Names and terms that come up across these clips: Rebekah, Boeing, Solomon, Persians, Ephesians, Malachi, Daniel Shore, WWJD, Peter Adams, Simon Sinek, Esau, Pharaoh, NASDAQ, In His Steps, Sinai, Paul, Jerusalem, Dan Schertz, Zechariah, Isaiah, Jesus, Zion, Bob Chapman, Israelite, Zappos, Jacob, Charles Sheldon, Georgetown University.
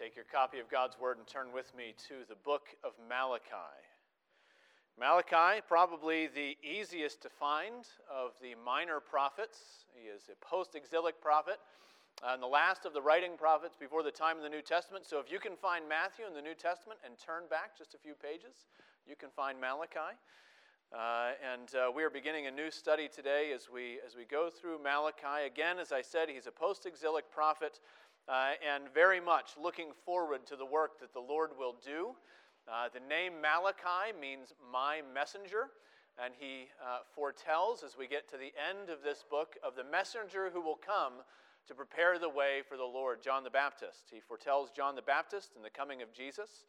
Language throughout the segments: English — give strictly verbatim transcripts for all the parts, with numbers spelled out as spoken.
Take your copy of God's Word and turn with me to the book of Malachi. Malachi, probably the easiest to find of the minor prophets. He is a post-exilic prophet and the last of the writing prophets before the time of the New Testament. So if you can find Matthew in the New Testament and turn back just a few pages, you can find Malachi. Uh, and uh, we are beginning a new study today as we, as we go through Malachi. Again, as I said, he's a post-exilic prophet. Uh, and very much looking forward to the work that the Lord will do. Uh, the name Malachi means my messenger, and he uh, foretells, as we get to the end of this book, of the messenger who will come to prepare the way for the Lord, John the Baptist. He foretells John the Baptist and the coming of Jesus.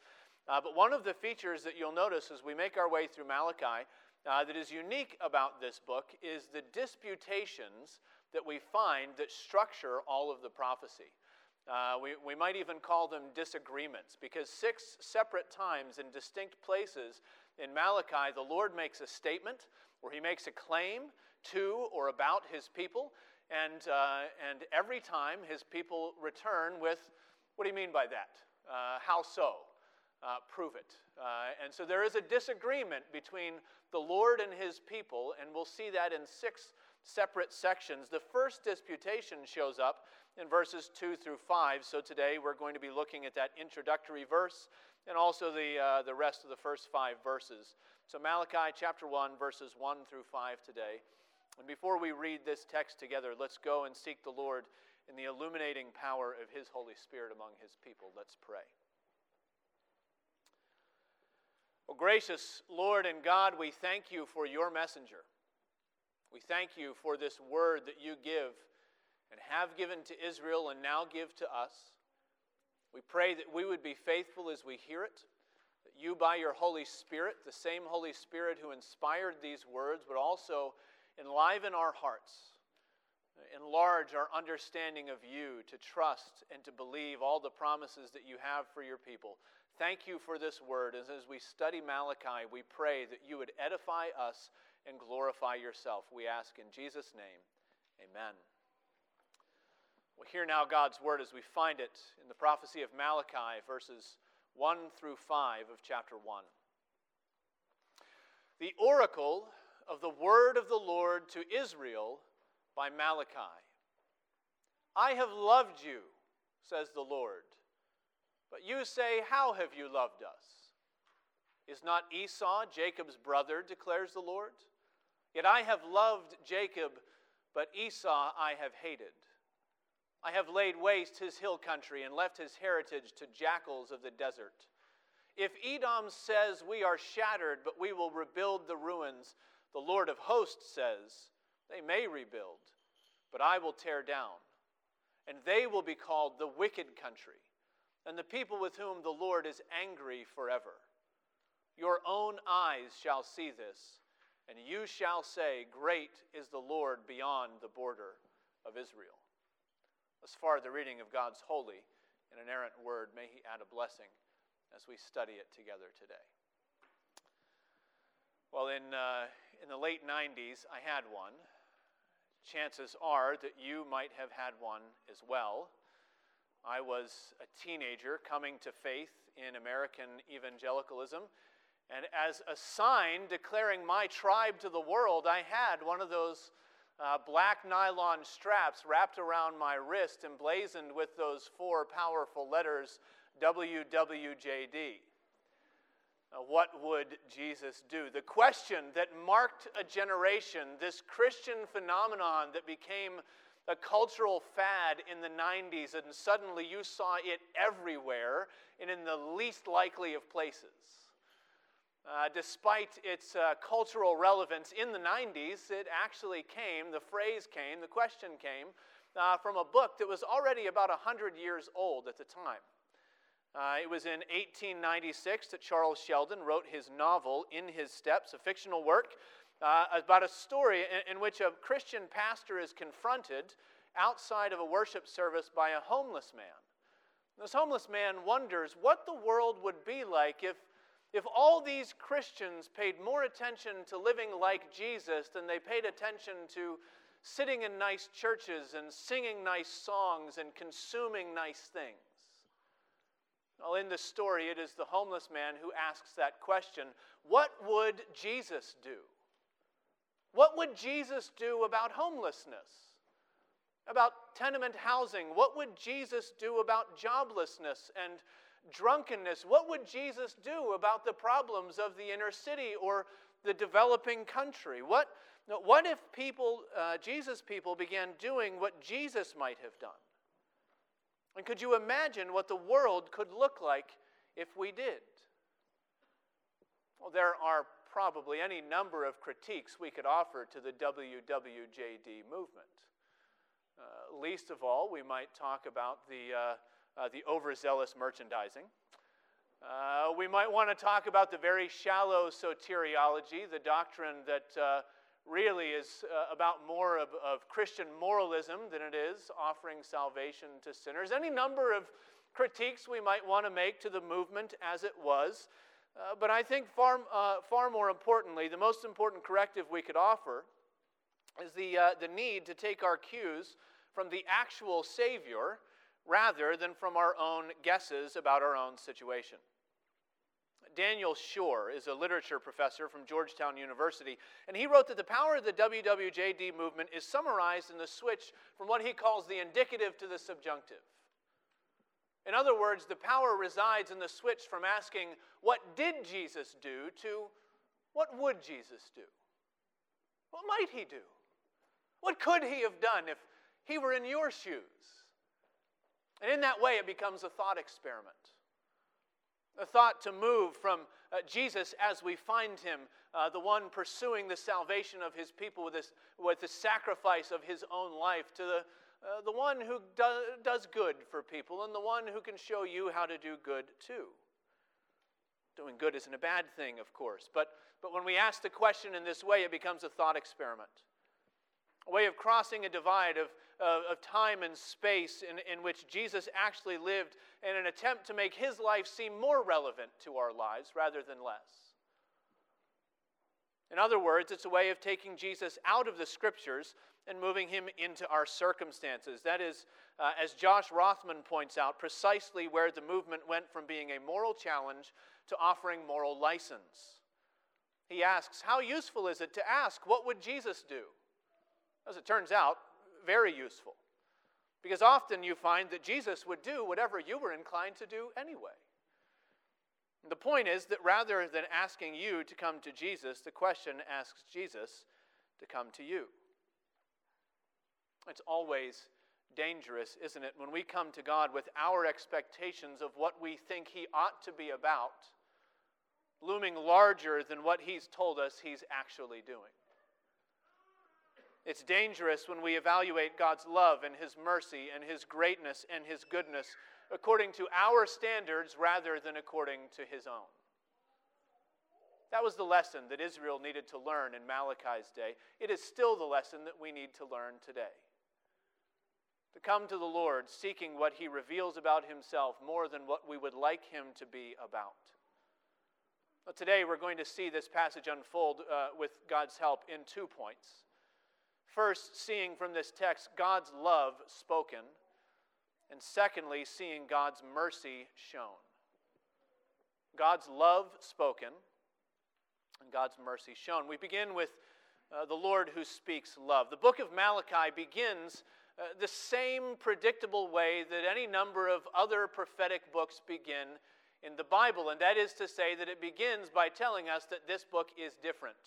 Uh, but one of the features that you'll notice as we make our way through Malachi uh, that is unique about this book is the disputations that we find that structure all of the prophecy. Uh, we, we might even call them disagreements, because six separate times in distinct places in Malachi, the Lord makes a statement or he makes a claim to or about his people, and uh, and every time his people return with, what do you mean by that? Uh, how so? Uh, prove it. Uh, and so there is a disagreement between the Lord and his people, and we'll see that in six separate sections. The first disputation shows up in verses two through five, so today we're going to be looking at that introductory verse and also the uh, the rest of the first five verses. So Malachi chapter one, verses one through five today. And before we read this text together, let's go and seek the Lord in the illuminating power of his Holy Spirit among his people. Let's pray. Oh, gracious Lord and God, we thank you for your messenger. We thank you for this word that you give and have given to Israel and now give to us. We pray that we would be faithful as we hear it, that you by your Holy Spirit, the same Holy Spirit who inspired these words, would also enliven our hearts, enlarge our understanding of you to trust and to believe all the promises that you have for your people. Thank you for this word. As, as we study Malachi, we pray that you would edify us and glorify yourself. We ask in Jesus' name, amen. Well, hear now God's word as we find it in the prophecy of Malachi, verses one through five of chapter one. The oracle of the word of the Lord to Israel by Malachi. I have loved you, says the Lord. But you say, how have you loved us? Is not Esau Jacob's brother, declares the Lord? Yet I have loved Jacob, but Esau I have hated. I have laid waste his hill country and left his heritage to jackals of the desert. If Edom says, we are shattered, but we will rebuild the ruins, the Lord of hosts says, they may rebuild, but I will tear down. And they will be called the wicked country, and the people with whom the Lord is angry forever. Your own eyes shall see this, and you shall say, great is the Lord beyond the border of Israel. Thus far, the reading of God's holy and inerrant word. May he add a blessing as we study it together today. Well, in uh, in the late nineties, I had one. Chances are that you might have had one as well. I was a teenager coming to faith in American evangelicalism. And as a sign declaring my tribe to the world, I had one of those uh, black nylon straps wrapped around my wrist, emblazoned with those four powerful letters, W W J D. Uh, what would Jesus do? The question that marked a generation, this Christian phenomenon that became a cultural fad in the nineties, and suddenly you saw it everywhere and in the least likely of places. Uh, despite its uh, cultural relevance in the nineties, it actually came, the phrase came, the question came, uh, from a book that was already about one hundred years old at the time. Uh, it was in eighteen ninety-six that Charles Sheldon wrote his novel, In His Steps, a fictional work uh, about a story in, in which a Christian pastor is confronted outside of a worship service by a homeless man. This homeless man wonders what the world would be like if If all these Christians paid more attention to living like Jesus than they paid attention to sitting in nice churches and singing nice songs and consuming nice things. Well, in this story, it is the homeless man who asks that question, what would Jesus do? What would Jesus do about homelessness? About tenement housing? What would Jesus do about joblessness and drunkenness? What would Jesus do about the problems of the inner city or the developing country? What, what if people, uh, Jesus people began doing what Jesus might have done? And could you imagine what the world could look like if we did? Well, there are probably any number of critiques we could offer to the W W J D movement. Uh, least of all, we might talk about the, uh, uh, the overzealous merchandising. Uh, we might want to talk about the very shallow soteriology, the doctrine that uh, really is uh, about more of, of Christian moralism than it is offering salvation to sinners. Any number of critiques we might want to make to the movement as it was. Uh, but I think far, uh, far more importantly, the most important corrective we could offer is the, uh, the need to take our cues from the actual Savior rather than from our own guesses about our own situation. Daniel Shore is a literature professor from Georgetown University, and he wrote that the power of the W W J D movement is summarized in the switch from what he calls the indicative to the subjunctive. In other words, the power resides in the switch from asking, what did Jesus do, to what would Jesus do? What might he do? What could he have done if he were in your shoes? And in that way, it becomes a thought experiment. A thought to move from uh, Jesus as we find him, uh, the one pursuing the salvation of his people with, this, with the sacrifice of his own life, to the, uh, the one who do, does good for people and the one who can show you how to do good too. Doing good isn't a bad thing, of course, but, but when we ask the question in this way, it becomes a thought experiment. A way of crossing a divide of, of, of time and space in, in which Jesus actually lived in an attempt to make his life seem more relevant to our lives rather than less. In other words, it's a way of taking Jesus out of the Scriptures and moving him into our circumstances. That is, uh, as Josh Rothman points out, precisely where the movement went from being a moral challenge to offering moral license. He asks, how useful is it to ask, what would Jesus do? As it turns out, very useful. Because often you find that Jesus would do whatever you were inclined to do anyway. The point is that rather than asking you to come to Jesus, the question asks Jesus to come to you. It's always dangerous, isn't it, when we come to God with our expectations of what we think he ought to be about, looming larger than what he's told us he's actually doing. It's dangerous when we evaluate God's love and his mercy and his greatness and his goodness according to our standards rather than according to his own. That was the lesson that Israel needed to learn in Malachi's day. It is still the lesson that we need to learn today. To come to the Lord seeking what he reveals about himself more than what we would like him to be about. But today we're going to see this passage unfold uh, with God's help in two points. First, seeing from this text God's love spoken, and secondly, seeing God's mercy shown. God's love spoken, and God's mercy shown. We begin with uh, the Lord who speaks love. The book of Malachi begins uh, the same predictable way that any number of other prophetic books begin in the Bible, and that is to say that it begins by telling us that this book is different.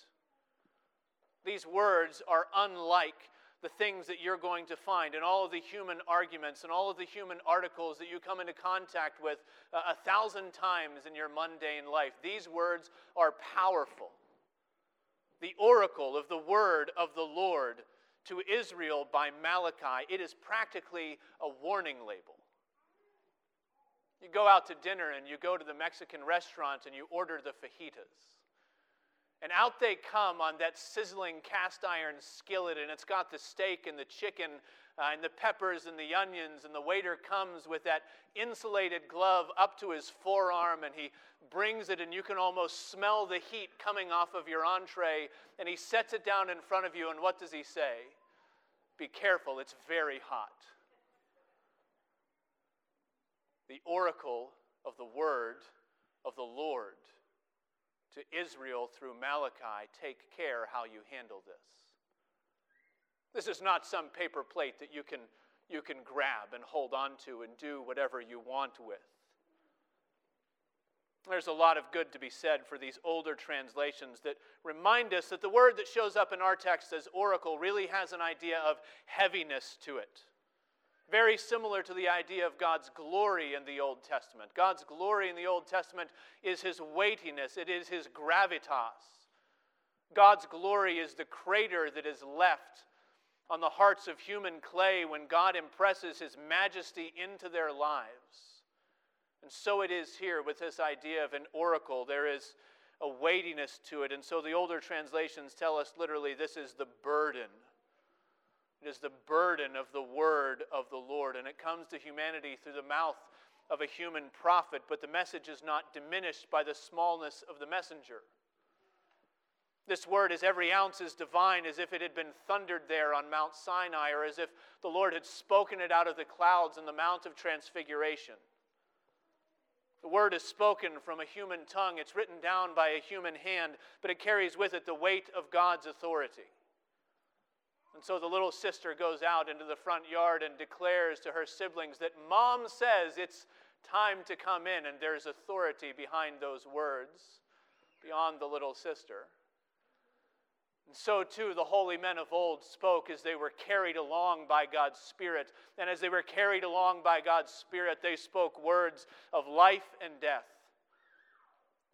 These words are unlike the things that you're going to find in all of the human arguments and all of the human articles that you come into contact with uh, a thousand times in your mundane life. These words are powerful. The oracle of the word of the Lord to Israel by Malachi, it is practically a warning label. You go out to dinner and you go to the Mexican restaurant and you order the fajitas. And out they come on that sizzling cast iron skillet, and it's got the steak and the chicken uh, and the peppers and the onions, and the waiter comes with that insulated glove up to his forearm, and he brings it, and you can almost smell the heat coming off of your entree, and he sets it down in front of you, and what does he say? Be careful, it's very hot. The oracle of the word of the Lord to Israel through Malachi, take care how you handle this. This is not some paper plate that you can, you can grab and hold on to and do whatever you want with. There's a lot of good to be said for these older translations that remind us that the word that shows up in our text as oracle really has an idea of heaviness to it. Very similar to the idea of God's glory in the Old Testament. God's glory in the Old Testament is his weightiness. It is his gravitas. God's glory is the crater that is left on the hearts of human clay when God impresses his majesty into their lives. And so it is here with this idea of an oracle. There is a weightiness to it. And so the older translations tell us literally this is the burden. It is the burden of the word of the Lord, and it comes to humanity through the mouth of a human prophet, but the message is not diminished by the smallness of the messenger. This word, as every ounce is divine, as if it had been thundered there on Mount Sinai, or as if the Lord had spoken it out of the clouds on the Mount of Transfiguration. The word is spoken from a human tongue. It's written down by a human hand, but it carries with it the weight of God's authority. And so the little sister goes out into the front yard and declares to her siblings that Mom says it's time to come in, and there's authority behind those words beyond the little sister. And so too the holy men of old spoke as they were carried along by God's Spirit, and as they were carried along by God's Spirit, they spoke words of life and death,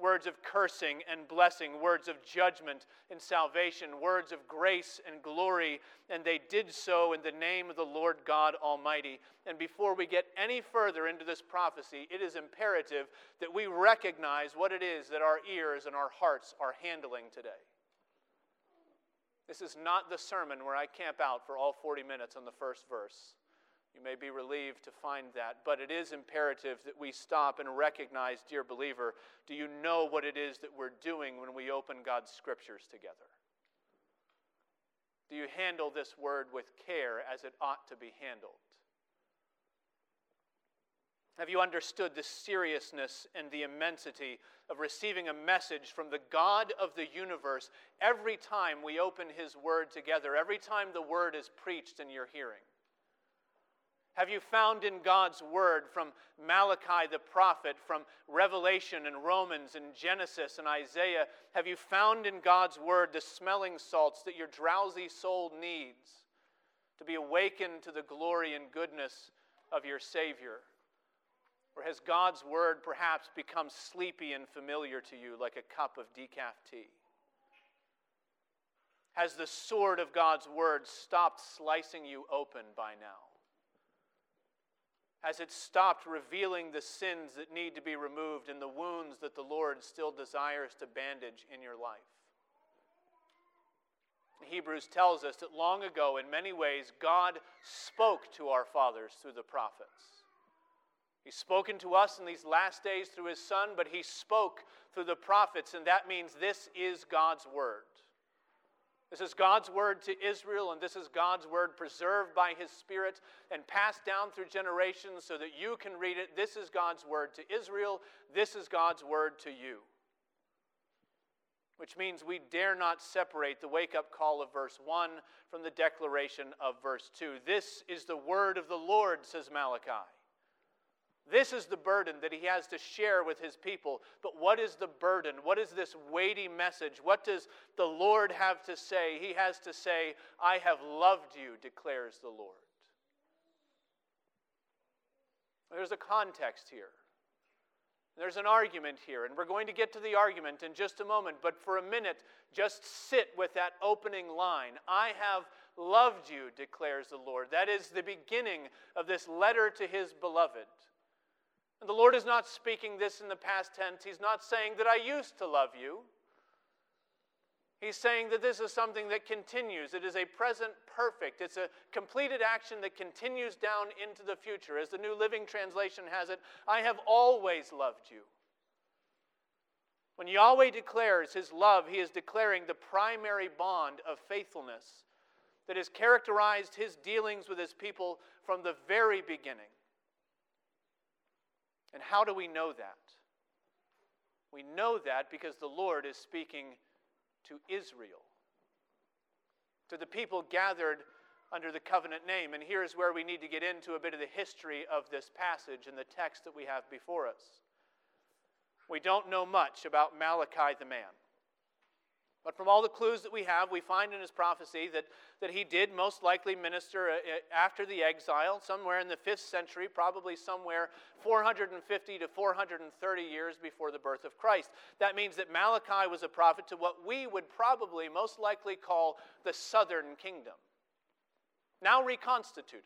words of cursing and blessing, words of judgment and salvation, words of grace and glory, and they did so in the name of the Lord God Almighty. And before we get any further into this prophecy, it is imperative that we recognize what it is that our ears and our hearts are handling today. This is not the sermon where I camp out for all forty minutes on the first verse. You may be relieved to find that, but it is imperative that we stop and recognize, dear believer, do you know what it is that we're doing when we open God's scriptures together? Do you handle this word with care as it ought to be handled? Have you understood the seriousness and the immensity of receiving a message from the God of the universe every time we open his word together, every time the word is preached in your hearing? Have you found in God's word, from Malachi the prophet, from Revelation and Romans and Genesis and Isaiah, have you found in God's word the smelling salts that your drowsy soul needs to be awakened to the glory and goodness of your Savior? Or has God's word perhaps become sleepy and familiar to you like a cup of decaf tea? Has the sword of God's word stopped slicing you open by now? Has it stopped revealing the sins that need to be removed and the wounds that the Lord still desires to bandage in your life? Hebrews tells us that long ago, in many ways, God spoke to our fathers through the prophets. He's spoken to us in these last days through his Son, but he spoke through the prophets, and that means this is God's word. This is God's word to Israel, and this is God's word preserved by his Spirit and passed down through generations so that you can read it. This is God's word to Israel. This is God's word to you. Which means we dare not separate the wake-up call of verse one from the declaration of verse two. This is the word of the Lord, says Malachi. This is the burden that he has to share with his people. But what is the burden? What is this weighty message? What does the Lord have to say? He has to say, I have loved you, declares the Lord. There's a context here. There's an argument here, and we're going to get to the argument in just a moment, but for a minute, just sit with that opening line. I have loved you, declares the Lord. That is the beginning of this letter to his beloved. And the Lord is not speaking this in the past tense. He's not saying that I used to love you. He's saying that this is something that continues. It is a present perfect. It's a completed action that continues down into the future. As the New Living Translation has it, I have always loved you. When Yahweh declares his love, he is declaring the primary bond of faithfulness that has characterized his dealings with his people from the very beginning. And how do we know that? We know that because the Lord is speaking to Israel, to the people gathered under the covenant name. And here is where we need to get into a bit of the history of this passage and the text that we have before us. We don't know much about Malachi the man. But from all the clues that we have, we find in his prophecy that, that he did most likely minister after the exile, somewhere in the fifth century, probably somewhere four hundred fifty to four hundred thirty years before the birth of Christ. That means that Malachi was a prophet to what we would probably most likely call the southern kingdom. Now reconstituted,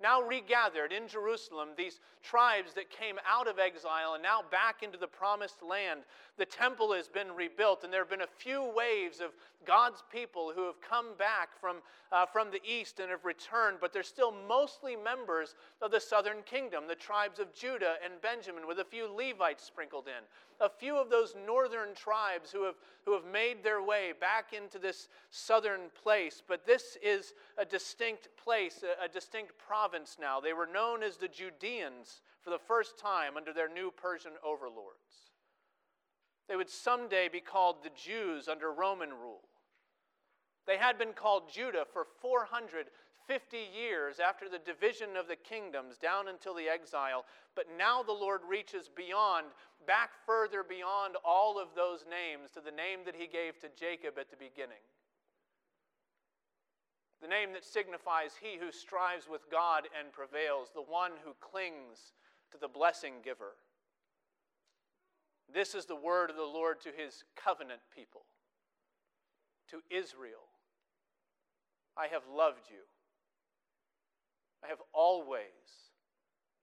now regathered in Jerusalem, these tribes that came out of exile and now back into the promised land. The temple has been rebuilt, and there have been a few waves of God's people who have come back from, uh, from the east and have returned, but they're still mostly members of the southern kingdom, the tribes of Judah and Benjamin, with a few Levites sprinkled in. A few of those northern tribes who have, who have made their way back into this southern place, but this is a distinct place, a, a distinct province. Now, they were known as the Judeans for the first time under their new Persian overlords. They would someday be called the Jews under Roman rule. They had been called Judah for four hundred fifty years after the division of the kingdoms down until the exile, but now the Lord reaches beyond, back further beyond all of those names to the name that he gave to Jacob at the beginning. The name that signifies he who strives with God and prevails, the one who clings to the blessing giver. This is the word of the Lord to his covenant people, to Israel. I have loved you. I have always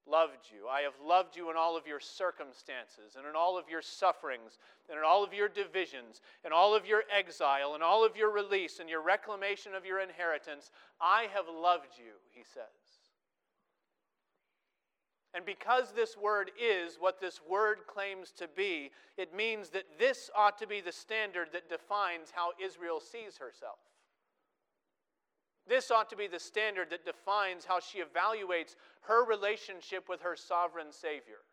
loved you. I have loved you in all of your circumstances and in all of your sufferings and in all of your divisions and all of your exile and all of your release and your reclamation of your inheritance. I have loved you, he says. And because this word is what this word claims to be, it means that this ought to be the standard that defines how Israel sees herself. This ought to be the standard that defines how she evaluates her relationship with her sovereign Savior.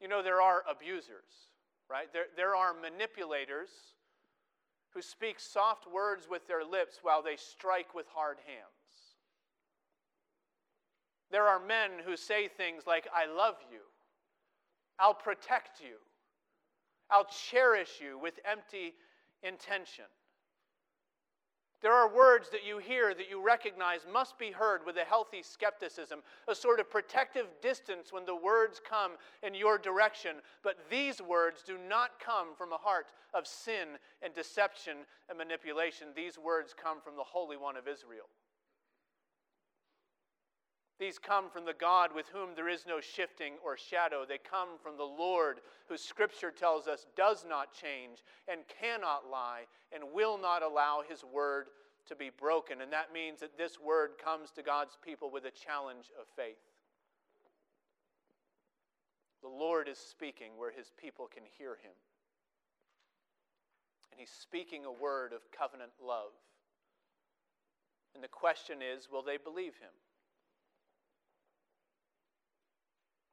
You know, there are abusers, right? There, there are manipulators who speak soft words with their lips while they strike with hard hands. There are men who say things like, I love you, I'll protect you, I'll cherish you, with empty intention. There are words that you hear that you recognize must be heard with a healthy skepticism, a sort of protective distance when the words come in your direction. But these words do not come from a heart of sin and deception and manipulation. These words come from the Holy One of Israel. These come from the God with whom there is no shifting or shadow. They come from the Lord, who Scripture tells us does not change and cannot lie and will not allow his word to be broken. And that means that this word comes to God's people with a challenge of faith. The Lord is speaking where his people can hear him. And he's speaking a word of covenant love. And the question is, will they believe him?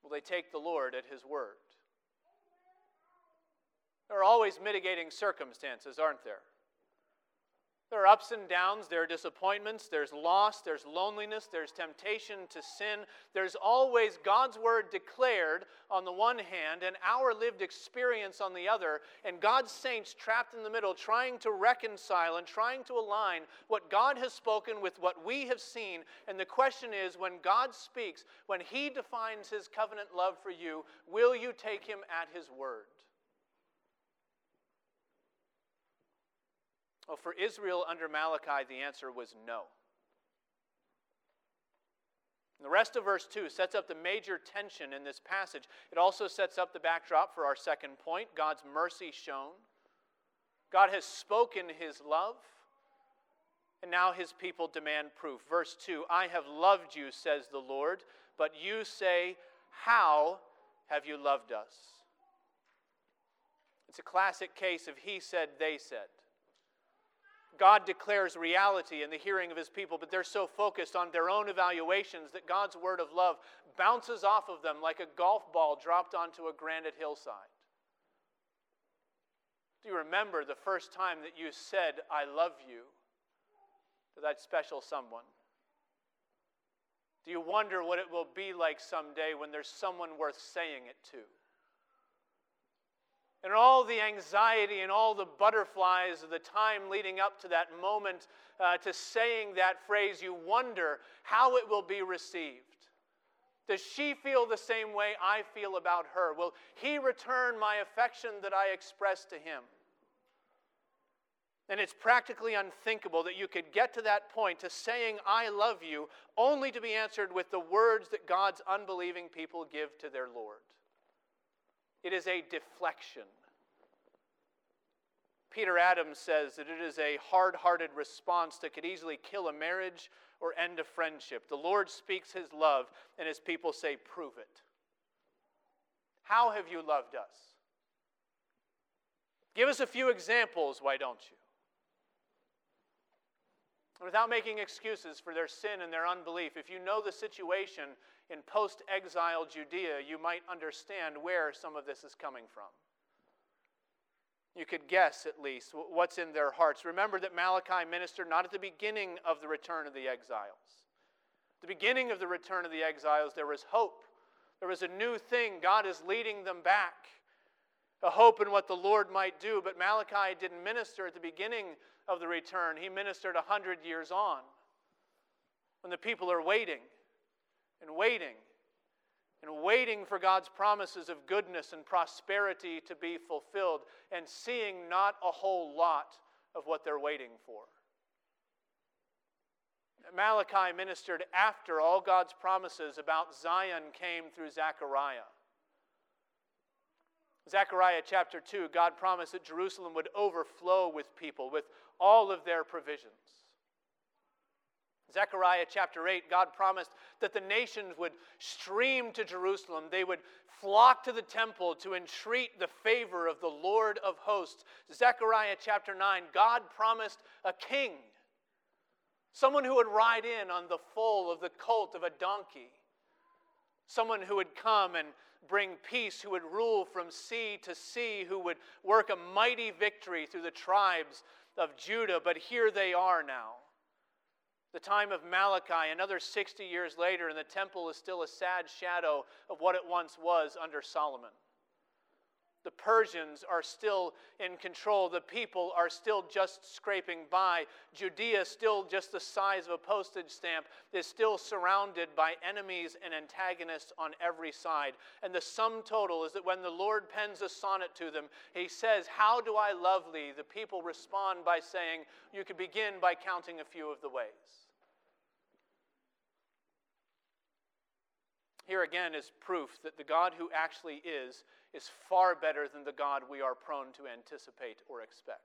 Will they take the Lord at his word? There are always mitigating circumstances, aren't there? There are ups and downs, there are disappointments, there's loss, there's loneliness, there's temptation to sin. There's always God's word declared on the one hand and our lived experience on the other, and God's saints trapped in the middle, trying to reconcile and trying to align what God has spoken with what we have seen. And the question is, when God speaks, when he defines his covenant love for you, will you take him at his word? Well, for Israel under Malachi, the answer was no. And the rest of verse two sets up the major tension in this passage. It also sets up the backdrop for our second point, God's mercy shown. God has spoken his love, and now his people demand proof. Verse two, I have loved you, says the Lord, but you say, how have you loved us? It's a classic case of he said, they said. God declares reality in the hearing of his people, but they're so focused on their own evaluations that God's word of love bounces off of them like a golf ball dropped onto a granite hillside. Do you remember the first time that you said, I love you, to that special someone? Do you wonder what it will be like someday when there's someone worth saying it to? And all the anxiety and all the butterflies of the time leading up to that moment, uh, to saying that phrase, you wonder how it will be received. Does she feel the same way I feel about her? Will he return my affection that I express to him? And it's practically unthinkable that you could get to that point, to saying I love you, only to be answered with the words that God's unbelieving people give to their Lord. It is a deflection. Peter Adams says that it is a hard-hearted response that could easily kill a marriage or end a friendship. The Lord speaks his love, and his people say, prove it. How have you loved us? Give us a few examples, why don't you? And without making excuses for their sin and their unbelief, if you know the situation in post-exile Judea, you might understand where some of this is coming from. You could guess, at least, what's in their hearts. Remember that Malachi ministered not at the beginning of the return of the exiles. At the beginning of the return of the exiles, there was hope. There was a new thing. God is leading them back. A hope in what the Lord might do. But Malachi didn't minister at the beginning of the return. He ministered a hundred years on, when the people are waiting and waiting and waiting for God's promises of goodness and prosperity to be fulfilled, and seeing not a whole lot of what they're waiting for. Malachi ministered after all God's promises about Zion came through Zechariah. Zechariah chapter two, God promised that Jerusalem would overflow with people, with all of their provisions. Zechariah chapter eight, God promised that the nations would stream to Jerusalem. They would flock to the temple to entreat the favor of the Lord of hosts. Zechariah chapter nine, God promised a king, someone who would ride in on the foal of the colt of a donkey, someone who would come and bring peace, who would rule from sea to sea, who would work a mighty victory through the tribes of Judah. But here they are now. The time of Malachi, another sixty years later, and the temple is still a sad shadow of what it once was under Solomon. The Persians are still in control. The people are still just scraping by. Judea, still just the size of a postage stamp, is still surrounded by enemies and antagonists on every side. And the sum total is that when the Lord pens a sonnet to them, he says, how do I love thee? The people respond by saying, you could begin by counting a few of the ways. Here again is proof that the God who actually is is far better than the God we are prone to anticipate or expect.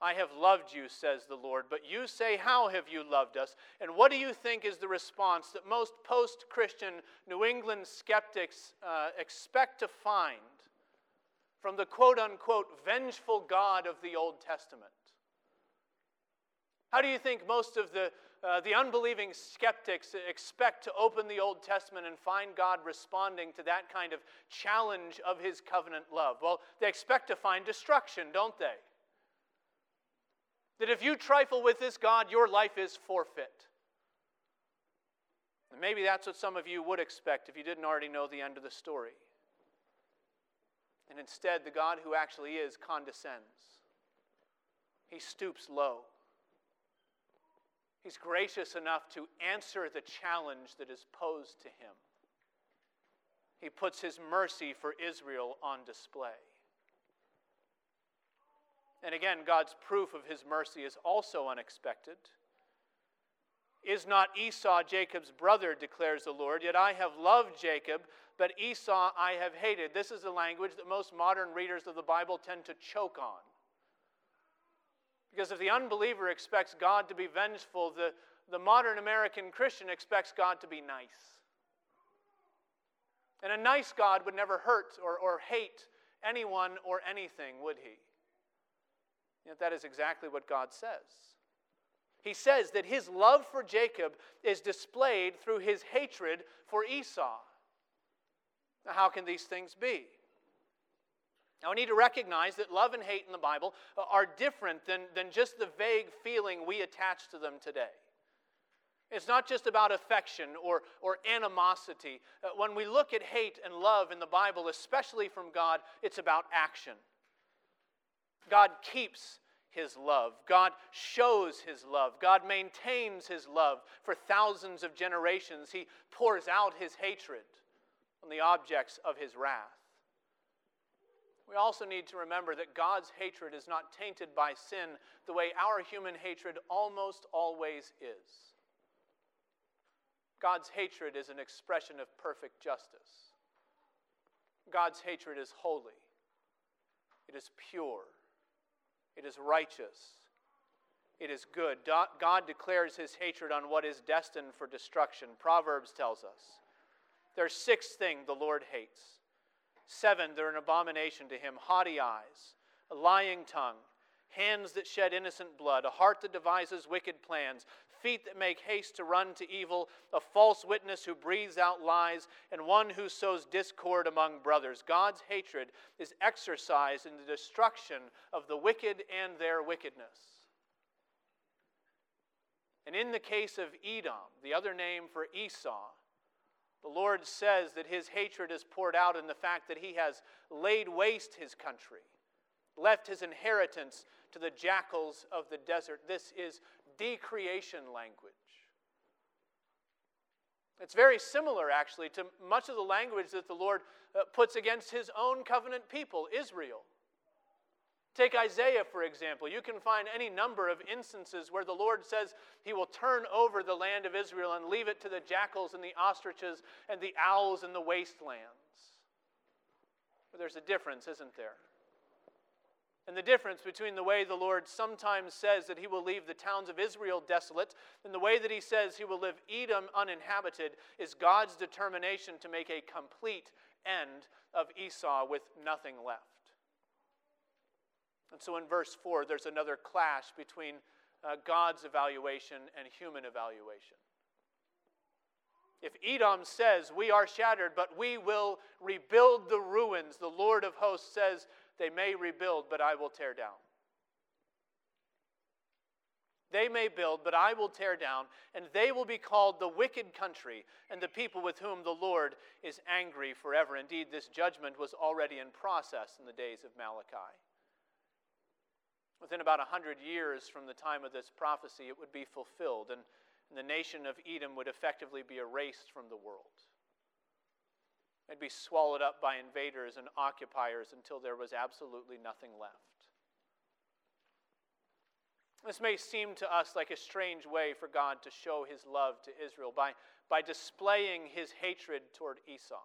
I have loved you, says the Lord, but you say, how have you loved us? And what do you think is the response that most post-Christian New England skeptics uh, expect to find from the quote-unquote vengeful God of the Old Testament? How do you think most of the Uh, the unbelieving skeptics expect to open the Old Testament and find God responding to that kind of challenge of his covenant love? Well, they expect to find destruction, don't they? That if you trifle with this God, your life is forfeit. And maybe that's what some of you would expect if you didn't already know the end of the story. And instead, the God who actually is condescends. He stoops low. He's gracious enough to answer the challenge that is posed to him. He puts his mercy for Israel on display. And again, God's proof of his mercy is also unexpected. Is not Esau Jacob's brother, declares the Lord, yet I have loved Jacob, but Esau I have hated. This is the language that most modern readers of the Bible tend to choke on. Because if the unbeliever expects God to be vengeful, the, the modern American Christian expects God to be nice. And a nice God would never hurt or, or hate anyone or anything, would he? Yet that is exactly what God says. He says that his love for Jacob is displayed through his hatred for Esau. Now, how can these things be? Now, we need to recognize that love and hate in the Bible are different than, than just the vague feeling we attach to them today. It's not just about affection or, or animosity. When we look at hate and love in the Bible, especially from God, it's about action. God keeps his love. God shows his love. God maintains his love for thousands of generations. He pours out his hatred on the objects of his wrath. We also need to remember that God's hatred is not tainted by sin the way our human hatred almost always is. God's hatred is an expression of perfect justice. God's hatred is holy. It is pure. It is righteous. It is good. God declares his hatred on what is destined for destruction. Proverbs tells us there are six things the Lord hates. Seven, they're an abomination to him: haughty eyes, a lying tongue, hands that shed innocent blood, a heart that devises wicked plans, feet that make haste to run to evil, a false witness who breathes out lies, and one who sows discord among brothers. God's hatred is exercised in the destruction of the wicked and their wickedness. And in the case of Edom, the other name for Esau, the Lord says that his hatred is poured out in the fact that he has laid waste his country, left his inheritance to the jackals of the desert. This is decreation language. It's very similar, actually, to much of the language that the Lord uh, puts against his own covenant people, Israel. Take Isaiah, for example. You can find any number of instances where the Lord says he will turn over the land of Israel and leave it to the jackals and the ostriches and the owls and the wastelands. But there's a difference, isn't there? And the difference between the way the Lord sometimes says that he will leave the towns of Israel desolate and the way that he says he will leave Edom uninhabited is God's determination to make a complete end of Esau with nothing left. And so in verse four, there's another clash between uh, God's evaluation and human evaluation. If Edom says, "We are shattered, but we will rebuild the ruins," the Lord of hosts says, "They may rebuild, but I will tear down." They may build, but I will tear down, and they will be called the wicked country and the people with whom the Lord is angry forever. Indeed, this judgment was already in process in the days of Malachi. Within about one hundred years from the time of this prophecy, it would be fulfilled, and the nation of Edom would effectively be erased from the world. It'd be swallowed up by invaders and occupiers until there was absolutely nothing left. This may seem to us like a strange way for God to show his love to Israel, by, by displaying his hatred toward Esau.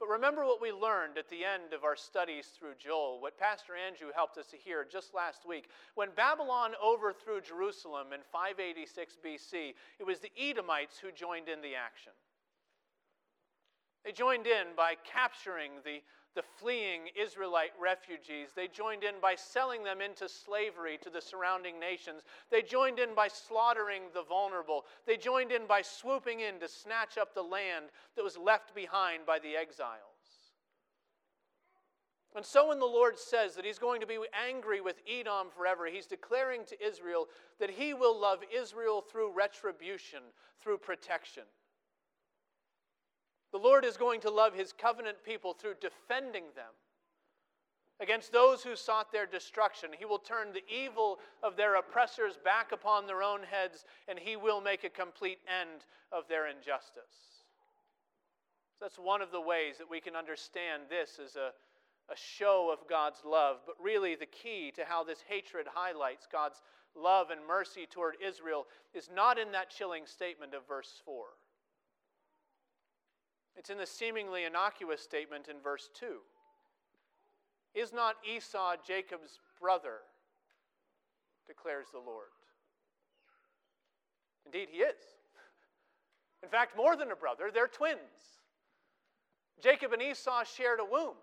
But remember what we learned at the end of our studies through Joel, what Pastor Andrew helped us to hear just last week. When Babylon overthrew Jerusalem in five eighty-six B C, it was the Edomites who joined in the action. They joined in by capturing the, the fleeing Israelite refugees. They joined in by selling them into slavery to the surrounding nations. They joined in by slaughtering the vulnerable. They joined in by swooping in to snatch up the land that was left behind by the exiles. And so when the Lord says that he's going to be angry with Edom forever, he's declaring to Israel that he will love Israel through retribution, through protection. The Lord is going to love his covenant people through defending them against those who sought their destruction. He will turn the evil of their oppressors back upon their own heads, and he will make a complete end of their injustice. That's one of the ways that we can understand this as a, a show of God's love, but really the key to how this hatred highlights God's love and mercy toward Israel is not in that chilling statement of verse four. It's in the seemingly innocuous statement in verse two. "Is not Esau Jacob's brother?" declares the Lord. Indeed, he is. In fact, more than a brother, they're twins. Jacob and Esau shared a womb.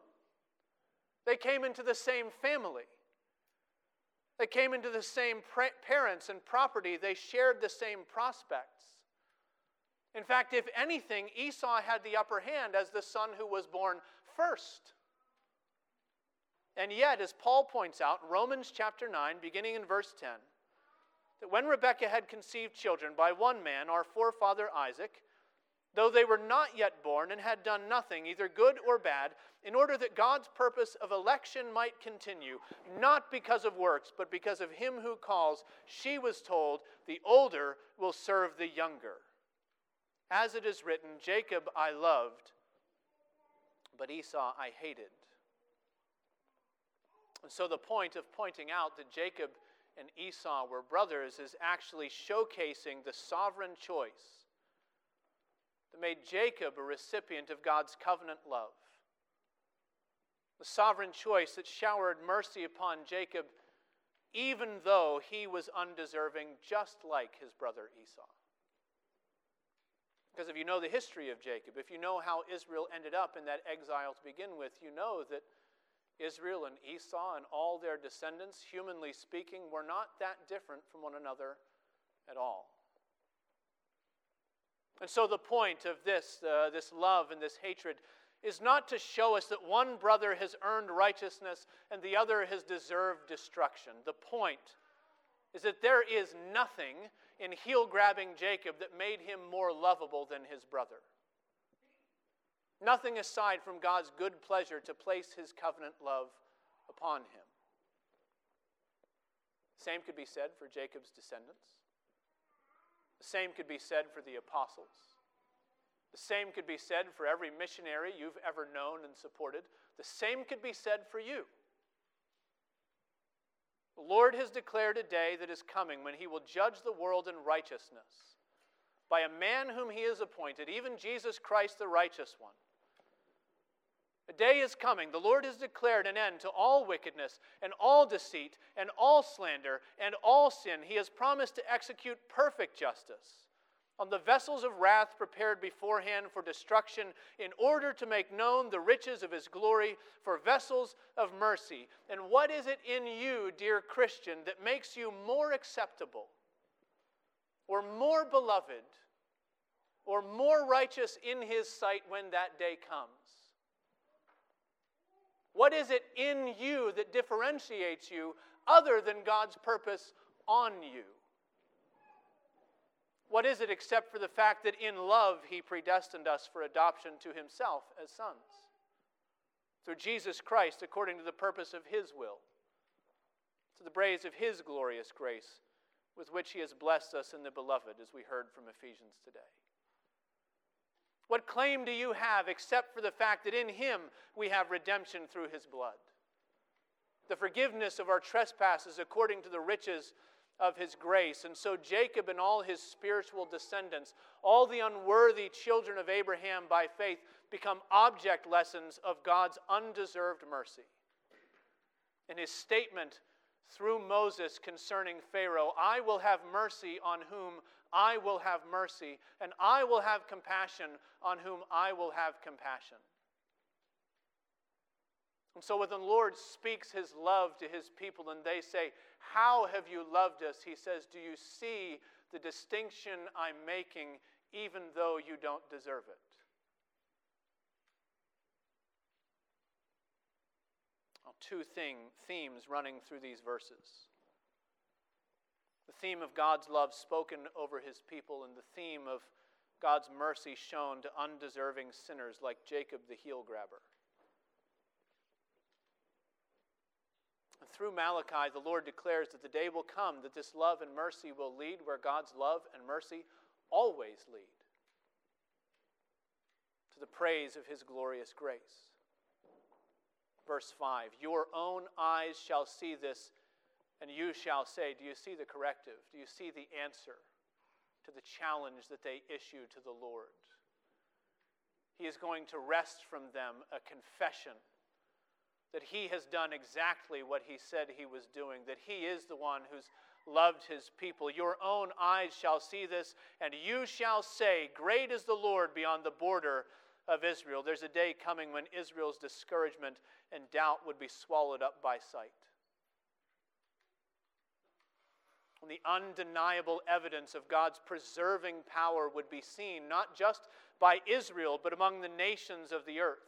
They came into the same family. They came into the same parents and property. They shared the same prospects. In fact, if anything, Esau had the upper hand as the son who was born first. And yet, as Paul points out, Romans chapter nine, beginning in verse ten, that when Rebekah had conceived children by one man, our forefather Isaac, though they were not yet born and had done nothing, either good or bad, in order that God's purpose of election might continue, not because of works, but because of him who calls, she was told, the older will serve the younger. As it is written, Jacob I loved, but Esau I hated. And so the point of pointing out that Jacob and Esau were brothers is actually showcasing the sovereign choice that made Jacob a recipient of God's covenant love. The sovereign choice that showered mercy upon Jacob, even though he was undeserving, just like his brother Esau. Because if you know the history of Jacob, if you know how Israel ended up in that exile to begin with, you know that Israel and Esau and all their descendants, humanly speaking, were not that different from one another at all. And so the point of this, uh, this love and this hatred is not to show us that one brother has earned righteousness and the other has deserved destruction. The point is that there is nothing in heel-grabbing Jacob that made him more lovable than his brother. Nothing aside from God's good pleasure to place his covenant love upon him. The same could be said for Jacob's descendants. The same could be said for the apostles. The same could be said for every missionary you've ever known and supported. The same could be said for you. The Lord has declared a day that is coming when he will judge the world in righteousness by a man whom he has appointed, even Jesus Christ, the righteous one. A day is coming. The Lord has declared an end to all wickedness and all deceit and all slander and all sin. He has promised to execute perfect justice on the vessels of wrath prepared beforehand for destruction, in order to make known the riches of his glory for vessels of mercy. And what is it in you, dear Christian, that makes you more acceptable or more beloved or more righteous in his sight when that day comes? What is it in you that differentiates you other than God's purpose on you? What is it except for the fact that in love he predestined us for adoption to himself as sons through Jesus Christ, according to the purpose of his will, to the praise of his glorious grace with which he has blessed us in the beloved, as we heard from Ephesians today? What claim do you have except for the fact that in him we have redemption through his blood, the forgiveness of our trespasses according to the riches of his grace? And so Jacob and all his spiritual descendants, all the unworthy children of Abraham by faith, become object lessons of God's undeserved mercy. In his statement through Moses concerning Pharaoh, I will have mercy on whom I will have mercy, and I will have compassion on whom I will have compassion. And so when the Lord speaks his love to his people and they say, how have you loved us? He says, do you see the distinction I'm making, even though you don't deserve it? Two thing, themes running through these verses. The theme of God's love spoken over his people, and the theme of God's mercy shown to undeserving sinners like Jacob the heel grabber. And through Malachi, the Lord declares that the day will come that this love and mercy will lead where God's love and mercy always lead, to the praise of his glorious grace. Verse five, your own eyes shall see this, and you shall say, do you see the corrective? Do you see the answer to the challenge that they issue to the Lord? He is going to wrest from them a confession that he has done exactly what he said he was doing, that he is the one who's loved his people. Your own eyes shall see this, and you shall say, great is the Lord beyond the border of Israel. There's a day coming when Israel's discouragement and doubt would be swallowed up by sight. when the undeniable evidence of God's preserving power would be seen, not just by Israel, but among the nations of the earth.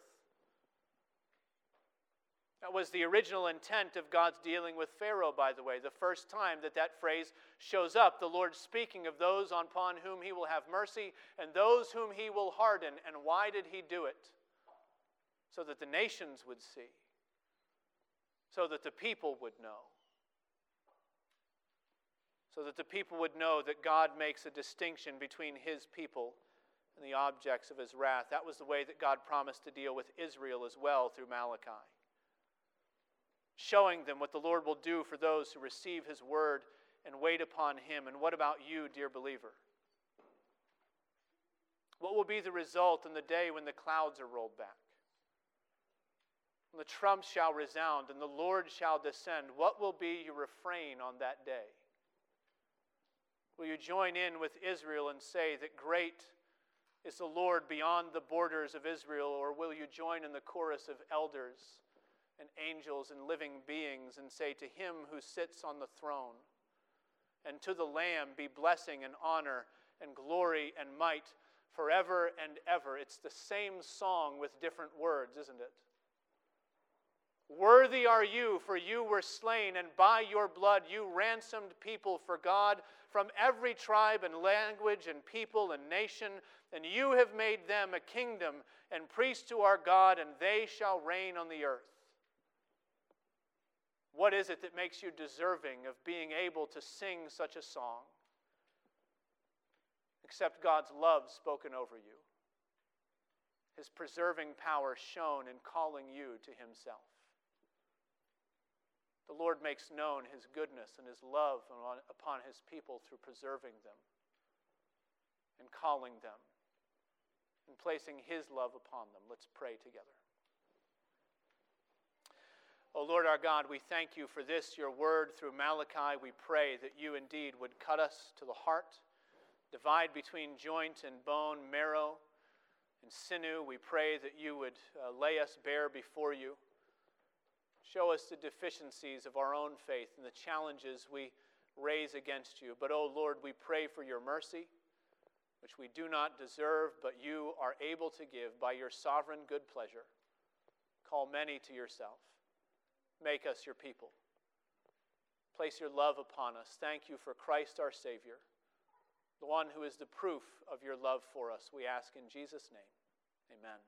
That was the original intent of God's dealing with Pharaoh, by the way. The first time that that phrase shows up, the Lord speaking of those upon whom he will have mercy and those whom he will harden. And why did he do it? So that the nations would see. So that the people would know. So that the people would know that God makes a distinction between his people and the objects of his wrath. That was the way that God promised to deal with Israel as well through Malachi. Showing them what the Lord will do for those who receive his word and wait upon him. And what about you, dear believer? What will be the result in the day when the clouds are rolled back? When the trump shall resound and the Lord shall descend, what will be your refrain on that day? Will you join in with Israel and say that great is the Lord beyond the borders of Israel, or will you join in the chorus of elders and angels and living beings and say, to him who sits on the throne and to the Lamb be blessing and honor and glory and might forever and ever? It's the same song with different words, isn't it? Worthy are you, for you were slain, and by your blood you ransomed people for God from every tribe and language and people and nation, and you have made them a kingdom and priests to our God, and they shall reign on the earth. What is it that makes you deserving of being able to sing such a song, except God's love spoken over you, his preserving power shown in calling you to himself? The Lord makes known his goodness and his love upon his people through preserving them and calling them and placing his love upon them. Let's pray together. O Lord our God, we thank you for this, your word through Malachi. We pray that you indeed would cut us to the heart, divide between joint and bone, marrow and sinew. We pray that you would uh, lay us bare before you. Show us the deficiencies of our own faith and the challenges we raise against you. But, O Lord, we pray for your mercy, which we do not deserve, but you are able to give by your sovereign good pleasure. Call many to yourself. Make us your people. Place your love upon us. Thank you for Christ our Savior, the one who is the proof of your love for us. We ask in Jesus' name. Amen.